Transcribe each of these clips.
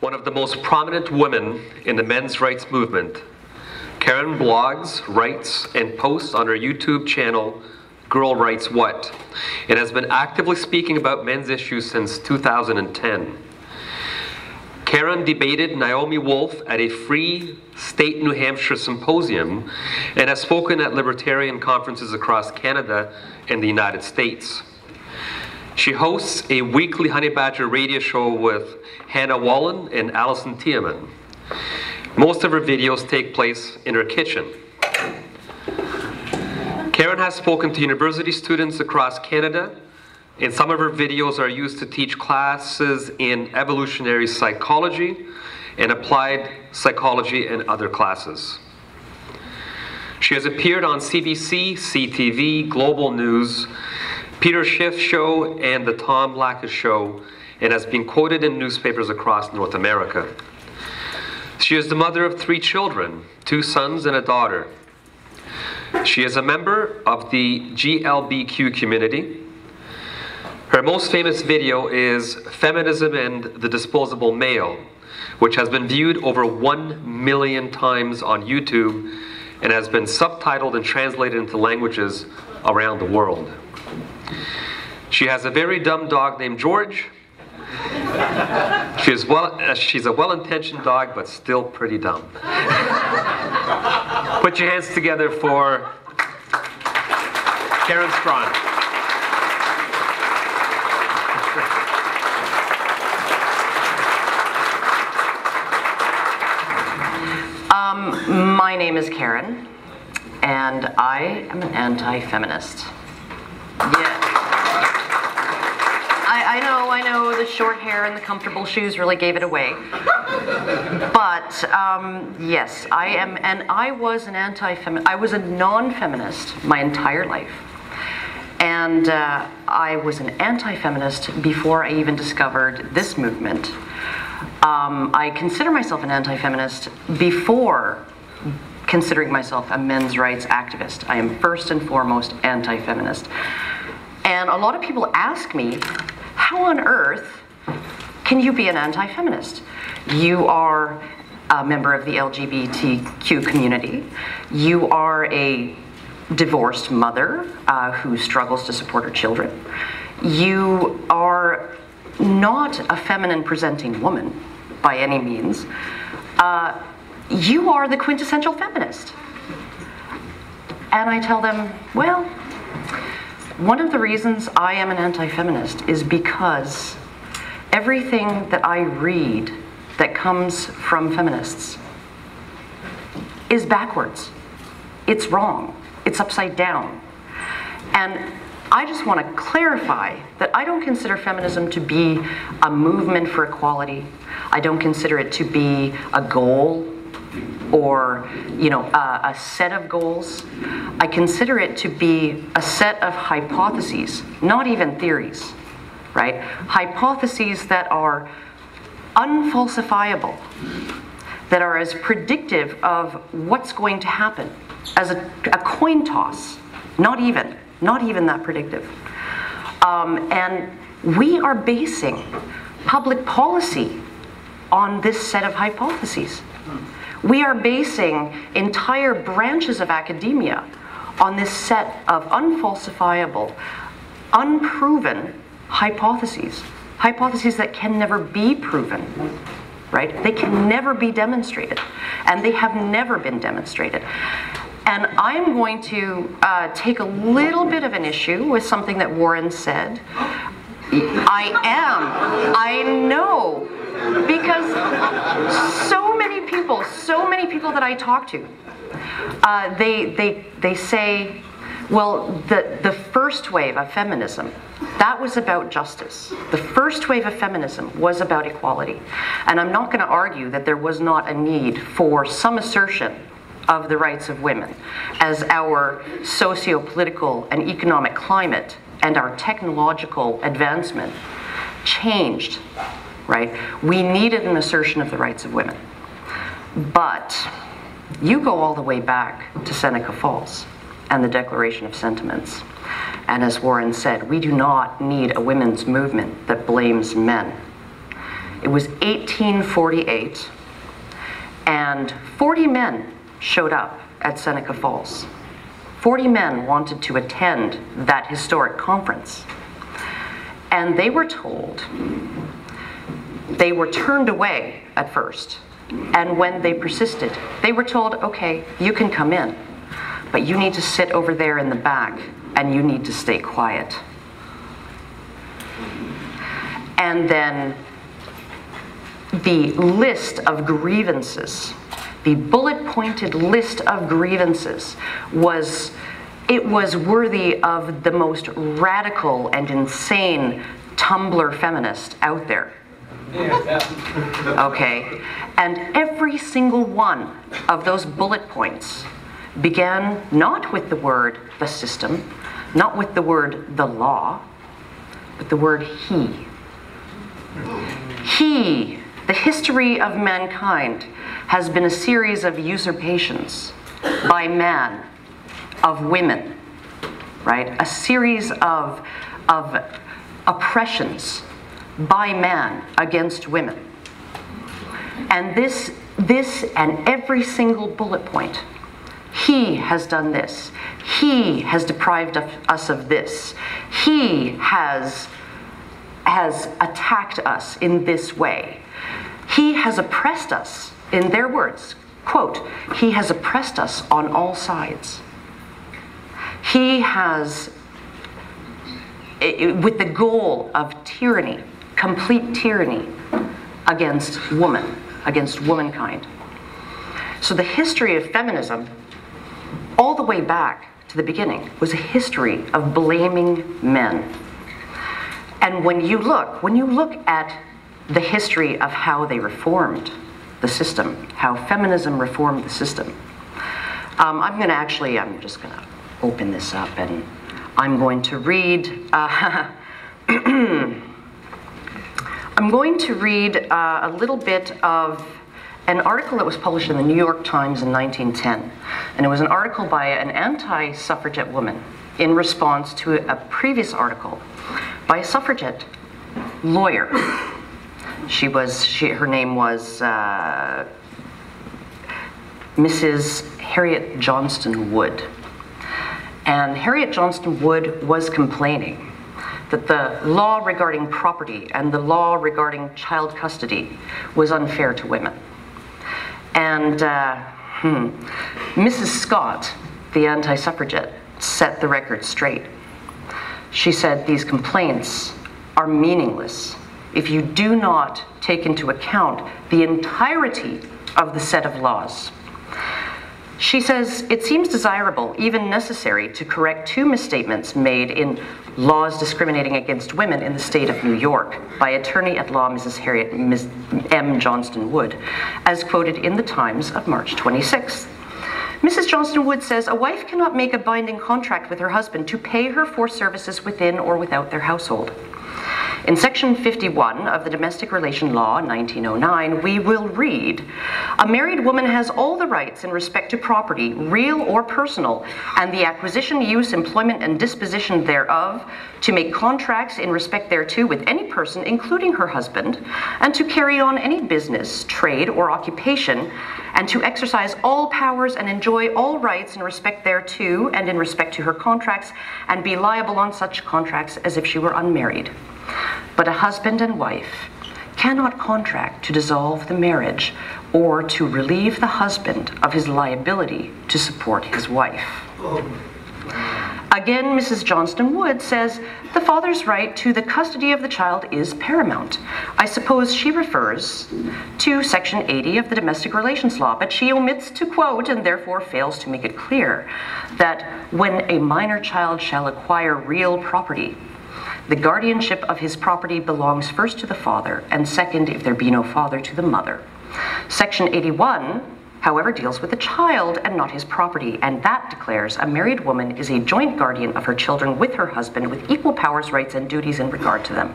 One of the most prominent women in the men's rights movement, Karen blogs, writes, and posts on her YouTube channel, Girl Writes What, and has been actively speaking about men's issues since 2010. Karen debated Naomi Wolf at a Free State New Hampshire symposium and has spoken at libertarian conferences across Canada and the United States. She hosts a weekly Honey Badger radio show with Hannah Wallen and Alison Tiernan. Most of her videos take place in her kitchen. Karen has spoken to university students across Canada, and some of her videos are used to teach classes in evolutionary psychology and applied psychology and other classes. She has appeared on CBC, CTV, Global News, Peter Schiff Show, and the Tom Lacka Show, and has been quoted in newspapers across North America. She is the mother of three children, two sons and a daughter. She is a member of the GLBQ community. Her most famous video is Feminism and the Disposable Male, which has been viewed over 1 million times on YouTube and has been subtitled and translated into languages around the world. She has a very dumb dog named George. She's a well-intentioned dog, but still pretty dumb. Put your hands together for Karen Strawn. My name is Karen, and I am an anti-feminist. Yeah. I know, the short hair and the comfortable shoes really gave it away. But yes, I am, and I was a non-feminist my entire life. And I was an anti-feminist before I even discovered this movement. I consider myself an anti-feminist before considering myself a men's rights activist. I am first and foremost anti-feminist. And a lot of people ask me, how on earth can you be an anti-feminist? You are a member of the LGBTQ community. You are a divorced mother who struggles to support her children. You are not a feminine-presenting woman by any means. You are the quintessential feminist. And I tell them, well, one of the reasons I am an anti-feminist is because everything that I read that comes from feminists is backwards. It's wrong. It's upside down. And I just want to clarify that I don't consider feminism to be a movement for equality. I don't consider it to be a goal or, you know, a set of goals. I consider it to be a set of hypotheses, not even theories, right? Hypotheses that are unfalsifiable, that are as predictive of what's going to happen as a coin toss, not even that predictive. And we are basing public policy on this set of hypotheses. We are basing entire branches of academia on this set of unfalsifiable, unproven hypotheses that can never be proven, right? They can never be demonstrated, and they have never been demonstrated. And I'm going to take a little bit of an issue with something that Warren said. I know, because so many people that I talk to, they say, Well, the first wave of feminism, that was about justice. The first wave of feminism was about equality. And I'm not going to argue that there was not a need for some assertion of the rights of women as our socio-political and economic climate and our technological advancement changed, right? We needed an assertion of the rights of women. But you go all the way back to Seneca Falls and the Declaration of Sentiments. And as Warren said, we do not need a women's movement that blames men. It was 1848, and 40 men showed up at Seneca Falls. 40 men wanted to attend that historic conference. And they were told, they were turned away at first. And when they persisted, they were told, okay, you can come in, but you need to sit over there in the back and you need to stay quiet. And then the list of grievances, the bullet-pointed list of grievances was worthy of the most radical and insane Tumblr feminist out there. Okay, and every single one of those bullet points began not with the word the system, not with the word the law, but the word he. He, the history of mankind, has been a series of usurpations by man of women, right? A series of oppressions by man against women. And this and every single bullet point, he has done this, he has deprived us of this, he has attacked us in this way, he has oppressed us, in their words, quote, he has oppressed us on all sides. He has, with the goal of tyranny, complete tyranny against woman, against womankind. So the history of feminism, all the way back to the beginning, was a history of blaming men. And when you look at the history of how they reformed the system, how feminism reformed the system, I'm just going to open this up and I'm going to read, a little bit of an article that was published in the New York Times in 1910. And it was an article by an anti-suffragette woman in response to a previous article by a suffragette lawyer. Her name was Mrs. Harriet Johnston Wood. And Harriet Johnston Wood was complaining that the law regarding property and the law regarding child custody was unfair to women. And Mrs. Scott, the anti-suffragette, set the record straight. She said, these complaints are meaningless if you do not take into account the entirety of the set of laws. She says, it seems desirable, even necessary, to correct two misstatements made in Laws Discriminating Against Women in the State of New York by attorney at law Mrs. Harriet M. Johnston Wood, as quoted in the Times of March 26th. Mrs. Johnston Wood says, a wife cannot make a binding contract with her husband to pay her for services within or without their household. In Section 51 of the Domestic Relation Law, 1909, we will read, a married woman has all the rights in respect to property, real or personal, and the acquisition, use, employment, and disposition thereof, to make contracts in respect thereto with any person, including her husband, and to carry on any business, trade, or occupation, and to exercise all powers and enjoy all rights in respect thereto and in respect to her contracts, and be liable on such contracts as if she were unmarried. But a husband and wife cannot contract to dissolve the marriage or to relieve the husband of his liability to support his wife. Again, Mrs. Johnston Wood says, the father's right to the custody of the child is paramount. I suppose she refers to Section 80 of the Domestic Relations Law, but she omits to quote and therefore fails to make it clear that when a minor child shall acquire real property, the guardianship of his property belongs first to the father, and second, if there be no father, to the mother. Section 81, however, deals with the child and not his property, and that declares a married woman is a joint guardian of her children with her husband with equal powers, rights, and duties in regard to them.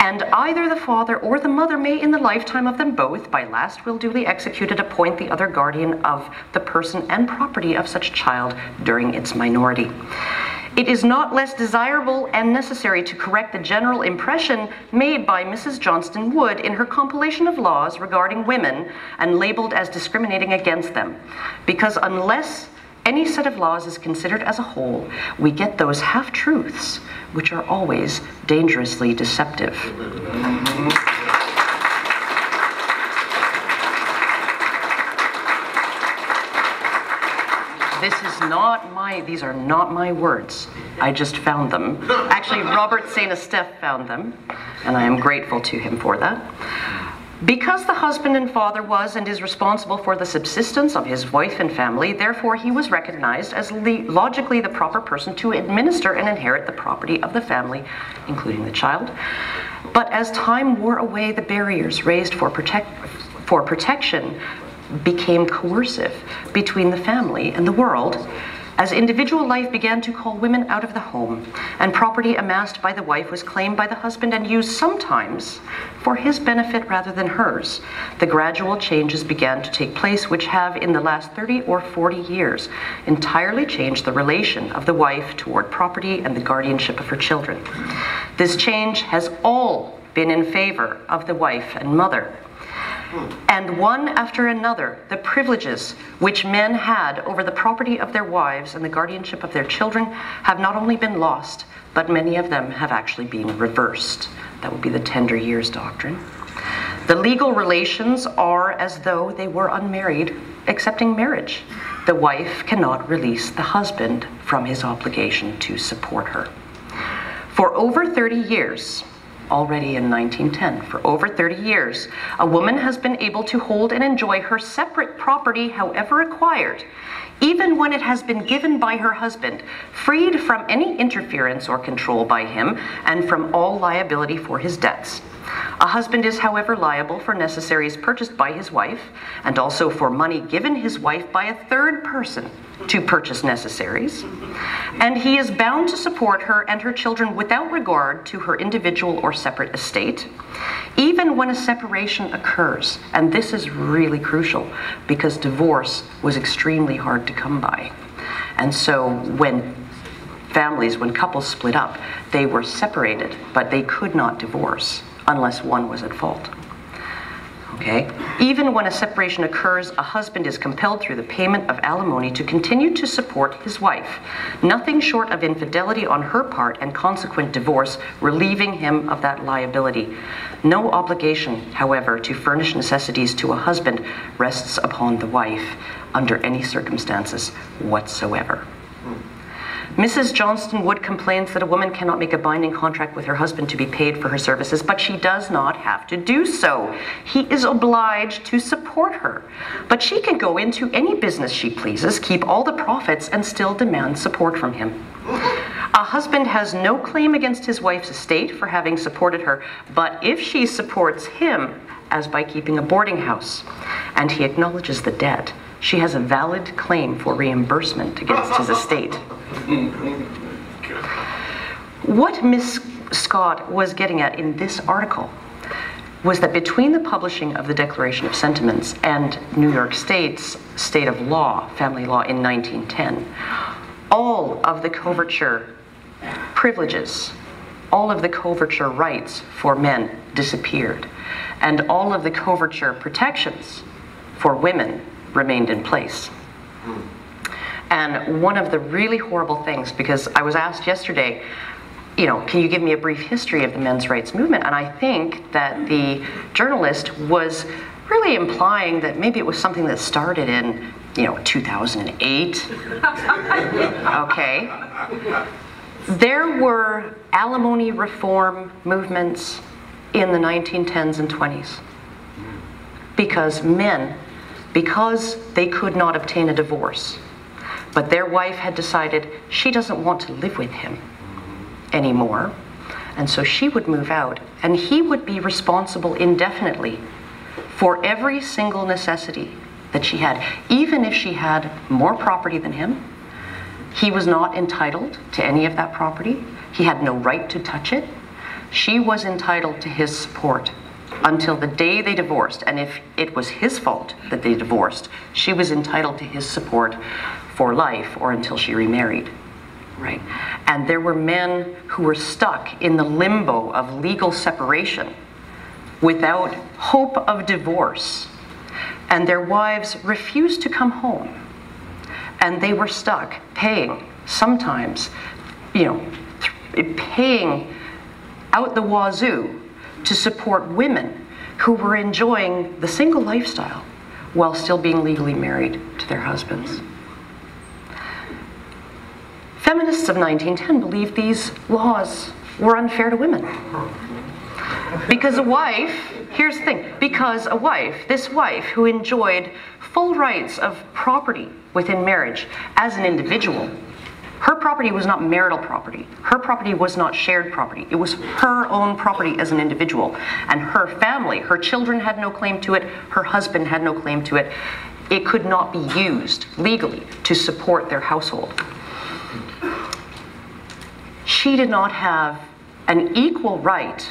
And either the father or the mother may, in the lifetime of them both, by last will duly executed, appoint the other guardian of the person and property of such child during its minority. It is not less desirable and necessary to correct the general impression made by Mrs. Johnston Wood in her compilation of laws regarding women and labeled as discriminating against them, because unless any set of laws is considered as a whole, we get those half-truths, which are always dangerously deceptive. This is not my, these are not my words. I just found them. Actually, Robert Saint Estef found them, and I am grateful to him for that. Because the husband and father was and is responsible for the subsistence of his wife and family, therefore he was recognized as logically the proper person to administer and inherit the property of the family, including the child. But as time wore away, the barriers raised for protection became coercive between the family and the world, as individual life began to call women out of the home, and property amassed by the wife was claimed by the husband and used sometimes for his benefit rather than hers. The gradual changes began to take place, which have in the last 30 or 40 years entirely changed the relation of the wife toward property and the guardianship of her children. This change has all been in favor of the wife and mother. And one after another, the privileges which men had over the property of their wives and the guardianship of their children have not only been lost, but many of them have actually been reversed. That would be the Tender Years Doctrine. The legal relations are as though they were unmarried, excepting marriage. The wife cannot release the husband from his obligation to support her. For over 30 years, already in 1910, for over 30 years, a woman has been able to hold and enjoy her separate property, however acquired, even when it has been given by her husband, freed from any interference or control by him, and from all liability for his debts. A husband is, however, liable for necessaries purchased by his wife, and also for money given his wife by a third person to purchase necessaries, and he is bound to support her and her children without regard to her individual or separate estate, even when a separation occurs. And this is really crucial, because divorce was extremely hard to come by. And so when couples split up, they were separated, but they could not divorce unless one was at fault. Okay. Even when a separation occurs, a husband is compelled through the payment of alimony to continue to support his wife, nothing short of infidelity on her part and consequent divorce relieving him of that liability. No obligation, however, to furnish necessities to a husband rests upon the wife under any circumstances whatsoever. Mrs. Johnston Wood complains that a woman cannot make a binding contract with her husband to be paid for her services, but she does not have to do so. He is obliged to support her. But she can go into any business she pleases, keep all the profits, and still demand support from him. A husband has no claim against his wife's estate for having supported her, but if she supports him, as by keeping a boarding house, and he acknowledges the debt, she has a valid claim for reimbursement against his estate. What Miss Scott was getting at in this article was that between the publishing of the Declaration of Sentiments and New York State's state of law, family law, in 1910, all of the coverture privileges, all of the coverture rights for men disappeared, and all of the coverture protections for women remained in place. And one of the really horrible things, because I was asked yesterday, you know, can you give me a brief history of the men's rights movement? And I think that the journalist was really implying that maybe it was something that started in, you know, 2008. Okay. There were alimony reform movements in the 1910s and 20s because men, because they could not obtain a divorce, but their wife had decided she doesn't want to live with him anymore, and so she would move out, and he would be responsible indefinitely for every single necessity that she had. Even if she had more property than him, he was not entitled to any of that property. He had no right to touch it. She was entitled to his support until the day they divorced, and if it was his fault that they divorced, she was entitled to his support for life or until she remarried, right? And there were men who were stuck in the limbo of legal separation without hope of divorce, and their wives refused to come home, and they were stuck paying, sometimes, you know, paying out the wazoo to support women who were enjoying the single lifestyle while still being legally married to their husbands. Feminists of 1910 believed these laws were unfair to women. Because a wife, here's the thing, because a wife, this wife who enjoyed full rights of property within marriage as an individual, her property was not marital property. Her property was not shared property. It was her own property as an individual. And her family, her children had no claim to it. Her husband had no claim to it. It could not be used legally to support their household. She did not have an equal right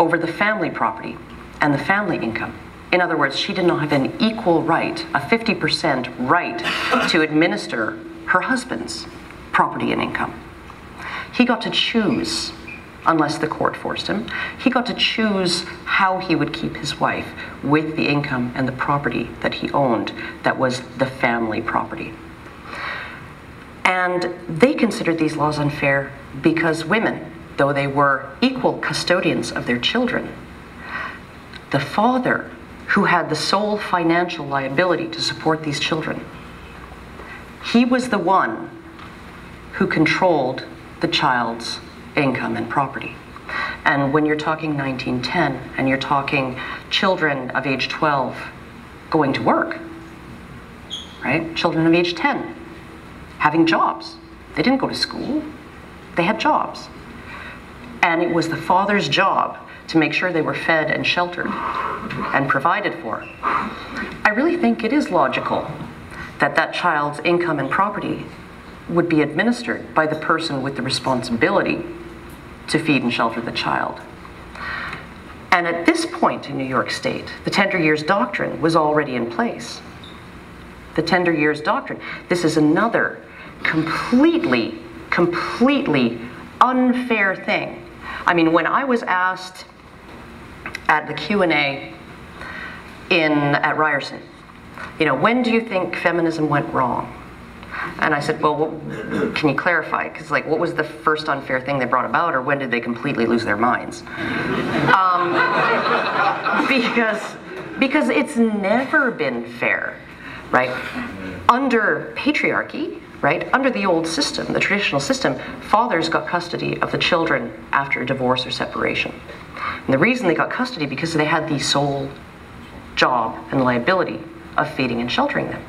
over the family property and the family income. In other words, she did not have an equal right, a 50% right to administer her husband's property and income. He got to choose, unless the court forced him, he got to choose how he would keep his wife with the income and the property that he owned that was the family property. And they considered these laws unfair because women, though they were equal custodians of their children, the father who had the sole financial liability to support these children, he was the one who controlled the child's income and property. And when you're talking 1910, and you're talking children of age 12 going to work, right? Children of age 10 having jobs. They didn't go to school, they had jobs. And it was the father's job to make sure they were fed and sheltered and provided for. I really think it is logical that that child's income and property would be administered by the person with the responsibility to feed and shelter the child. And at this point in New York State, the Tender Years Doctrine was already in place. The Tender Years Doctrine, this is another completely unfair thing. I mean, when I was asked at the Q&A at Ryerson, you know, when do you think feminism went wrong? And I said, well, what, can you clarify? Because, like, what was the first unfair thing they brought about, or when did they completely lose their minds? Because it's never been fair, right? Under patriarchy, right, under the old system, the traditional system, fathers got custody of the children after a divorce or separation. And the reason they got custody because they had the sole job and liability of feeding and sheltering them.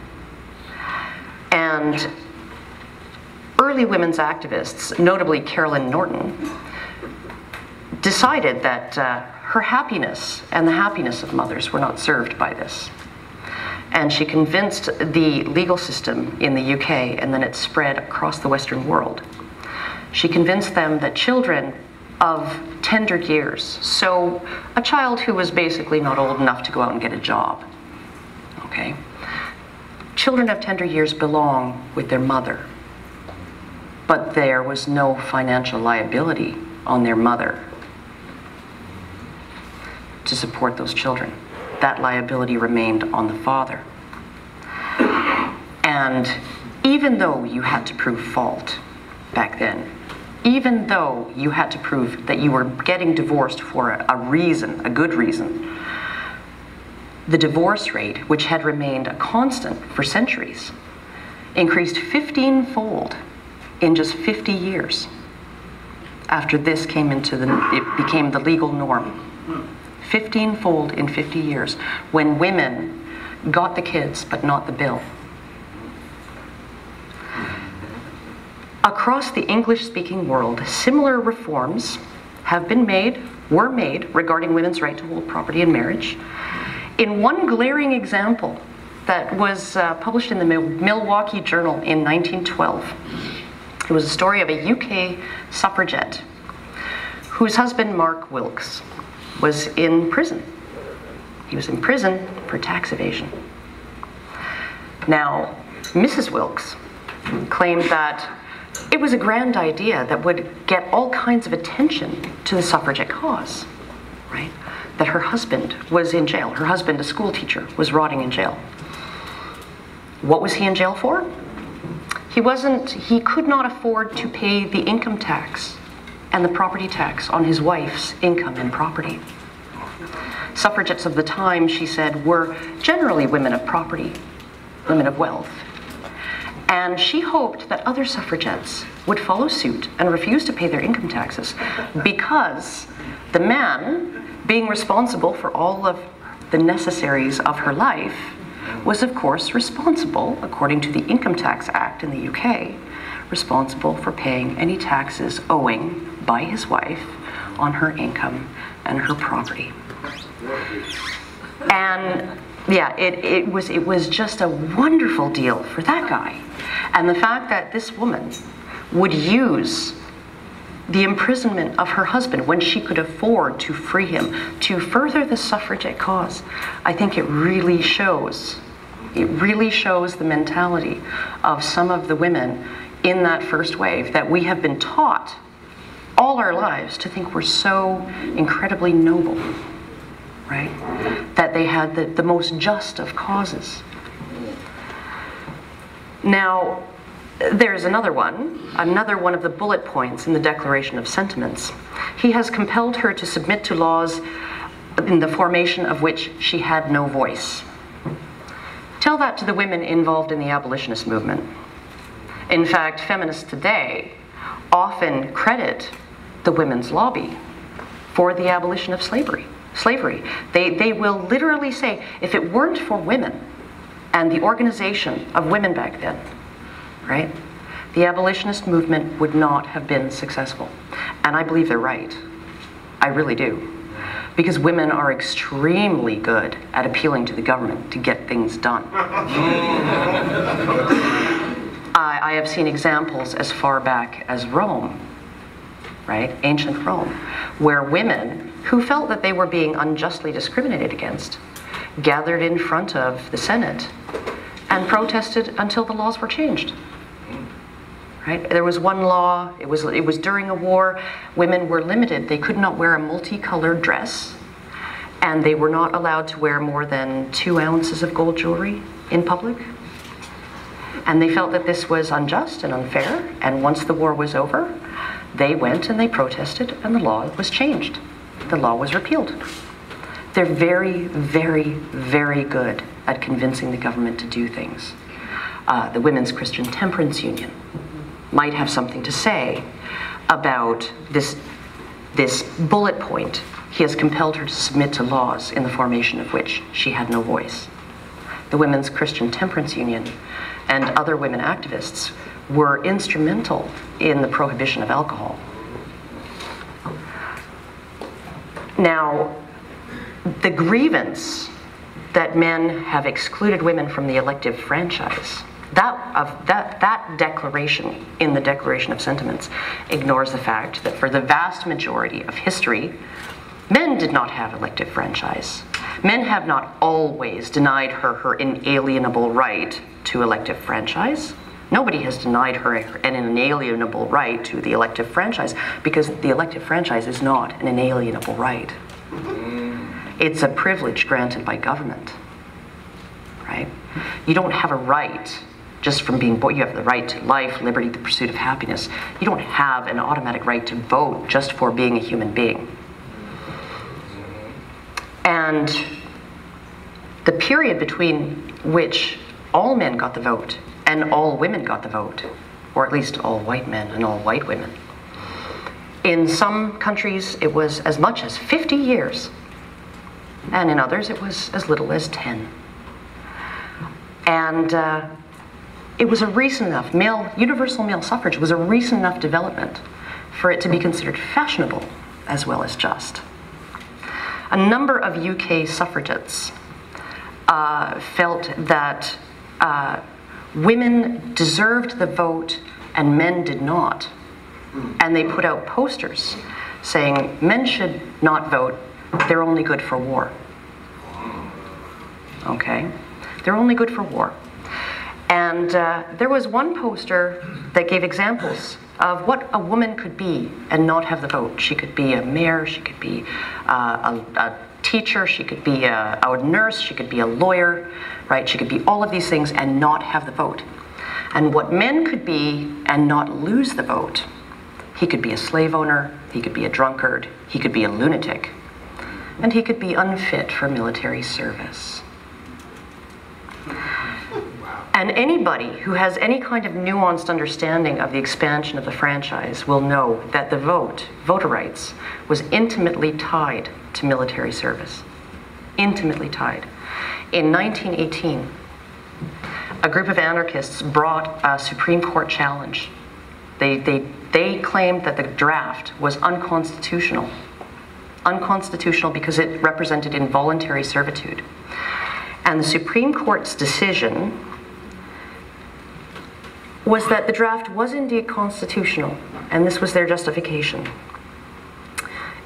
And early women's activists, notably Caroline Norton, decided that her happiness and the happiness of mothers were not served by this. And she convinced the legal system in the UK, and then it spread across the Western world. She convinced them that children of tender years, so a child who was basically not old enough to go out and get a job, okay? Children of tender years belong with their mother, but there was no financial liability on their mother to support those children. That liability remained on the father. And even though you had to prove fault back then, even though you had to prove that you were getting divorced for a reason, a good reason, the divorce rate, which had remained a constant for centuries, increased 15-fold in just 50 years after this came into it became the legal norm. 15-fold in 50 years, when women got the kids but not the bill. Across the English-speaking world, similar reforms have been made, were made, regarding women's right to hold property in marriage. In one glaring example that was published in the Milwaukee Journal in 1912, it was a story of a UK suffragette whose husband, Mark Wilkes, was in prison. He was in prison for tax evasion. Now, Mrs. Wilkes claimed that it was a grand idea that would get all kinds of attention to the suffragette cause, right? That her husband was in jail. Her husband, a school teacher, was rotting in jail. What was he in jail for? He could not afford to pay the income tax and the property tax on his wife's income and property. Suffragettes of the time, she said, were generally women of property, women of wealth. And she hoped that other suffragettes would follow suit and refuse to pay their income taxes, because the man, being responsible for all of the necessaries of her life, was of course responsible, according to the Income Tax Act in the UK, responsible for paying any taxes owing by his wife on her income and her property. And yeah, it was just a wonderful deal for that guy. And the fact that this woman would use the imprisonment of her husband when she could afford to free him to further the suffragette cause, I think it really shows the mentality of some of the women in that first wave, that we have been taught all our lives to think we're so incredibly noble, right? That they had the most just of causes. Now, there's another one of the bullet points in the Declaration of Sentiments. He has compelled her to submit to laws in the formation of which she had no voice. Tell that to the women involved in the abolitionist movement. In fact, feminists today often credit the women's lobby for the abolition of slavery. They will literally say, if it weren't for women and the organization of women back then, right, the abolitionist movement would not have been successful. And I believe they're right. I really do. Because women are extremely good at appealing to the government to get things done. I have seen examples as far back as Rome, right, ancient Rome, where women who felt that they were being unjustly discriminated against gathered in front of the Senate and protested until the laws were changed. Right? There was one law, it was during a war, women were limited, they could not wear a multicolored dress, and they were not allowed to wear more than 2 ounces of gold jewelry in public. And they felt that this was unjust and unfair, and once the war was over, they went and they protested, and the law was changed. The law was repealed. They're very, very, very good at convincing the government to do things. The Women's Christian Temperance Union might have something to say about this bullet point. He has compelled her to submit to laws in the formation of which she had no voice. The Women's Christian Temperance Union and other women activists were instrumental in the prohibition of alcohol. Now, the grievance that men have excluded women from the elective franchise, that declaration in the Declaration of Sentiments ignores the fact that for the vast majority of history, men did not have elective franchise. Men have not always denied her inalienable right to elective franchise. Nobody has denied her an inalienable right to the elective franchise, because the elective franchise is not an inalienable right. It's a privilege granted by government, right? You don't have a right just from being born. You have the right to life, liberty, the pursuit of happiness. You don't have an automatic right to vote just for being a human being. And the period between which all men got the vote and all women got the vote, or at least all white men and all white women. In some countries, it was as much as 50 years, and in others, it was as little as 10. And it was a recent enough, universal male suffrage was a recent enough development for it to be considered fashionable as well as just. A number of UK suffragettes felt that women deserved the vote and men did not. And they put out posters saying men should not vote, they're only good for war. Okay, they're only good for war. And there was one poster that gave examples of what a woman could be and not have the vote. She could be a mayor, she could be a teacher, she could be a nurse, she could be a lawyer, right? She could be all of these things and not have the vote. And what men could be and not lose the vote. He could be a slave owner, he could be a drunkard, he could be a lunatic, and he could be unfit for military service. And anybody who has any kind of nuanced understanding of the expansion of the franchise will know that the vote, voter rights, was intimately tied to military service. Intimately tied. In 1918, a group of anarchists brought a Supreme Court challenge. They claimed that the draft was unconstitutional. Unconstitutional because it represented involuntary servitude. And the Supreme Court's decision was that the draft was indeed constitutional, and this was their justification.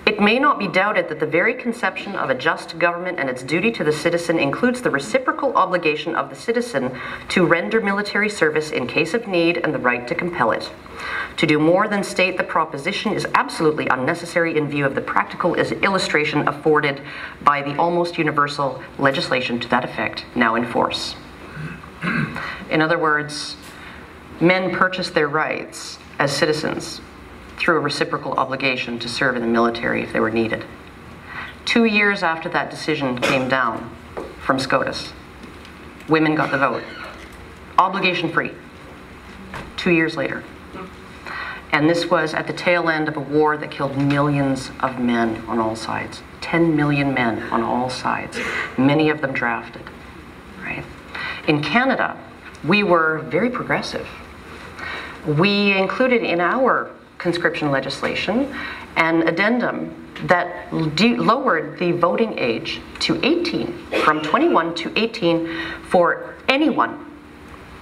It may not be doubted that the very conception of a just government and its duty to the citizen includes the reciprocal obligation of the citizen to render military service in case of need and the right to compel it. To do more than state the proposition is absolutely unnecessary in view of the practical illustration afforded by the almost universal legislation to that effect now in force. In other words, men purchased their rights as citizens through a reciprocal obligation to serve in the military if they were needed. 2 years after that decision came down from SCOTUS, women got the vote. Obligation-free. 2 years later. And this was at the tail end of a war that killed millions of men on all sides. 10 million men on all sides. Many of them drafted. Right? In Canada, we were very progressive. We included in our conscription legislation an addendum that lowered the voting age to 18, from 21 to 18 for anyone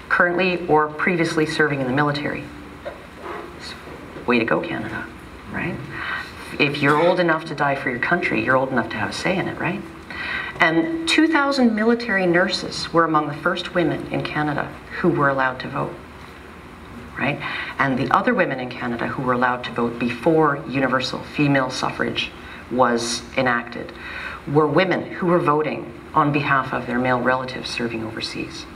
currently or previously serving in the military. Way to go, Canada, right? If you're old enough to die for your country, you're old enough to have a say in it, right? And 2,000 military nurses were among the first women in Canada who were allowed to vote, right? And the other women in Canada who were allowed to vote before universal female suffrage was enacted were women who were voting on behalf of their male relatives serving overseas.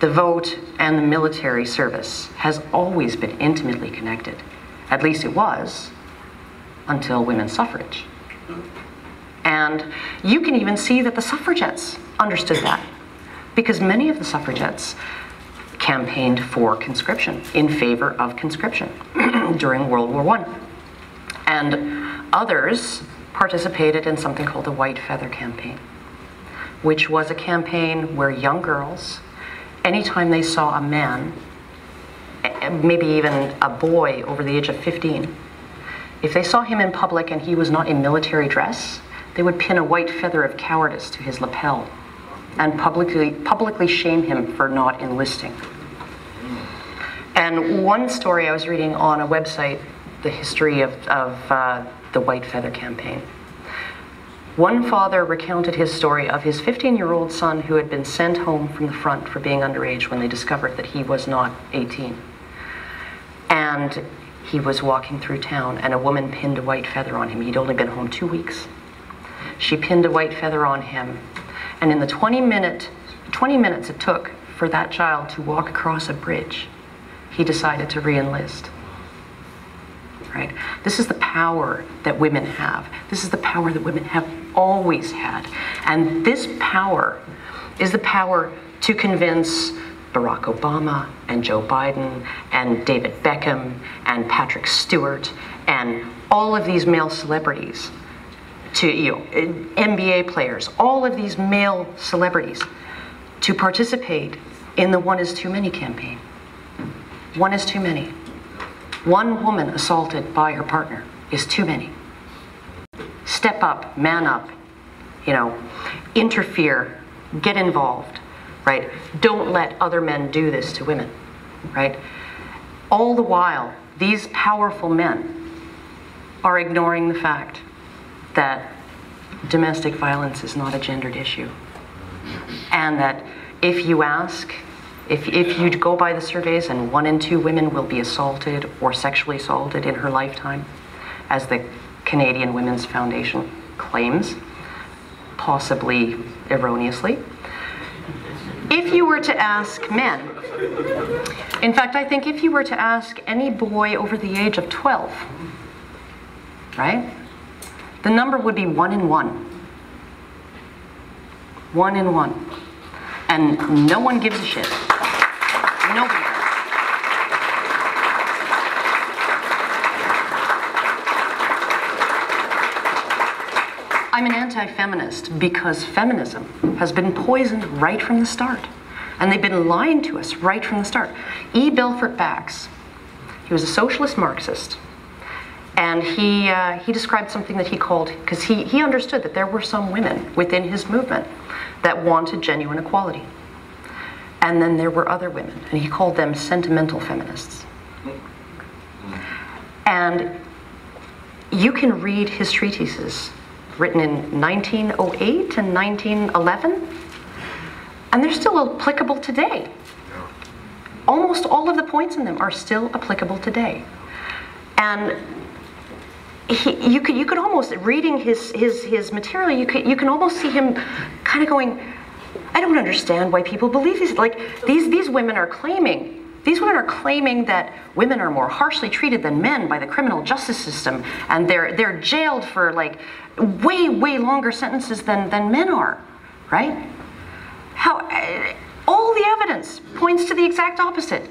The vote and the military service has always been intimately connected. At least it was until women's suffrage. And you can even see that the suffragettes understood that, because many of the suffragettes campaigned for conscription, in favor of conscription during World War I. And others participated in something called the White Feather Campaign, which was a campaign where young girls, anytime they saw a man, maybe even a boy over the age of 15, if they saw him in public and he was not in military dress, they would pin a white feather of cowardice to his lapel and publicly shame him for not enlisting. And one story I was reading on a website, the history of the White Feather Campaign. One father recounted his story of his 15-year-old son who had been sent home from the front for being underage when they discovered that he was not 18. And he was walking through town and a woman pinned a white feather on him. He'd only been home 2 weeks. She pinned a white feather on him, and in the 20 minutes it took for that child to walk across a bridge, he decided to re-enlist. Right? This is the power that women have. This is the power that women have always had. And this power is the power to convince Barack Obama and Joe Biden and David Beckham and Patrick Stewart and all of these male celebrities, to NBA players, all of these male celebrities to participate in the one is too many campaign. One is too many. One woman assaulted by her partner is too many. Step up, man up, interfere, get involved, right? Don't let other men do this to women, right? All the while, these powerful men are ignoring the fact that domestic violence is not a gendered issue. And that if you ask, if you go by the surveys, and 1 in 2 women will be assaulted or sexually assaulted in her lifetime, as the Canadian Women's Foundation claims, possibly erroneously. If you were to ask men, in fact, I think if you were to ask any boy over the age of 12, right? The number would be 1 in 1. 1 in 1. And no one gives a shit. Nobody does. I'm an anti-feminist because feminism has been poisoned right from the start. And they've been lying to us right from the start. E. Belfort Bax, he was a socialist Marxist. And he described something that he called, because he understood that there were some women within his movement that wanted genuine equality. And then there were other women, and he called them sentimental feminists. And you can read his treatises written in 1908 and 1911, and they're still applicable today. Almost all of the points in them are still applicable today. And you could almost, reading his material, you can almost see him kind of going, I don't understand why people believe these. Like these women are claiming that women are more harshly treated than men by the criminal justice system, and they're jailed for like way longer sentences than men are, right? All the evidence points to the exact opposite,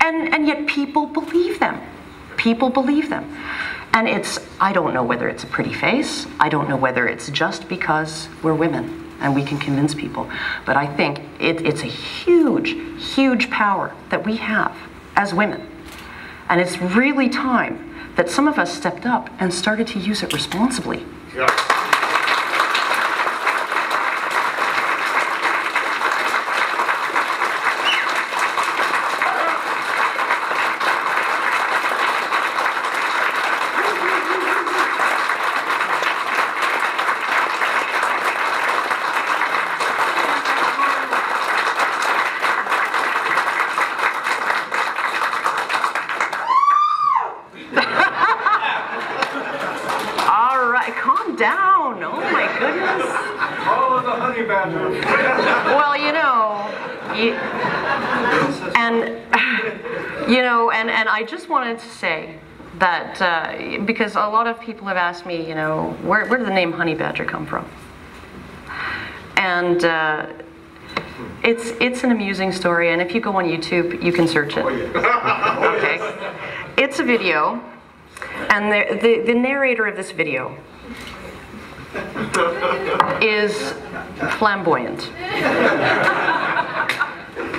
and yet people believe them. People believe them. And it's, I don't know whether it's a pretty face. I don't know whether it's just because we're women and we can convince people. But I think it's a huge, huge power that we have as women. And it's really time that some of us stepped up and started to use it responsibly. Yeah. To say that because a lot of people have asked me, where did the name Honey Badger come from? And it's an amusing story, and if you go on YouTube, you can search it. Okay, it's a video, and the narrator of this video is flamboyant.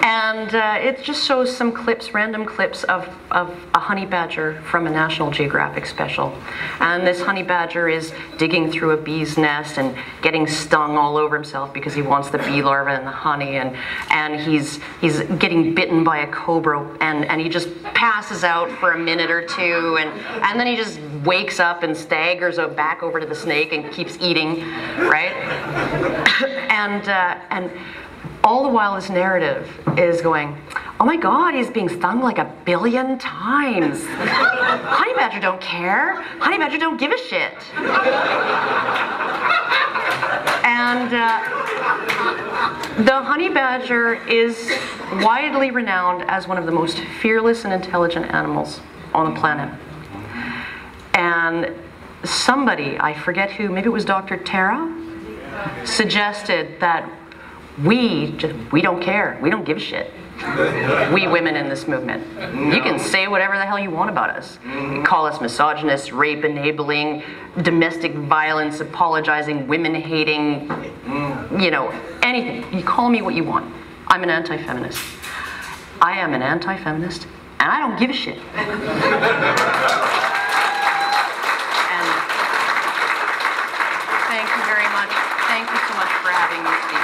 And it just shows some clips, random clips of a honey badger from a National Geographic special. And this honey badger is digging through a bee's nest and getting stung all over himself because he wants the bee larva and the honey. And he's getting bitten by a cobra, and he just passes out for a minute or two. And then he just wakes up and staggers back over to the snake and keeps eating, right? And all the while this narrative is going, oh my God, he's being stung like 1 billion times. Honey Badger don't care. Honey Badger don't give a shit. And the honey badger is widely renowned as one of the most fearless and intelligent animals on the planet. And somebody, I forget who, maybe it was Dr. Tara, suggested that We don't care. We don't give a shit. We women in this movement. No. You can say whatever the hell you want about us. Mm-hmm. Call us misogynists, rape enabling, domestic violence apologizing, women hating, you know, anything. You call me what you want. I'm an anti-feminist. I am an anti-feminist, and I don't give a shit. And thank you very much. Thank you so much for having me speak.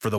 For the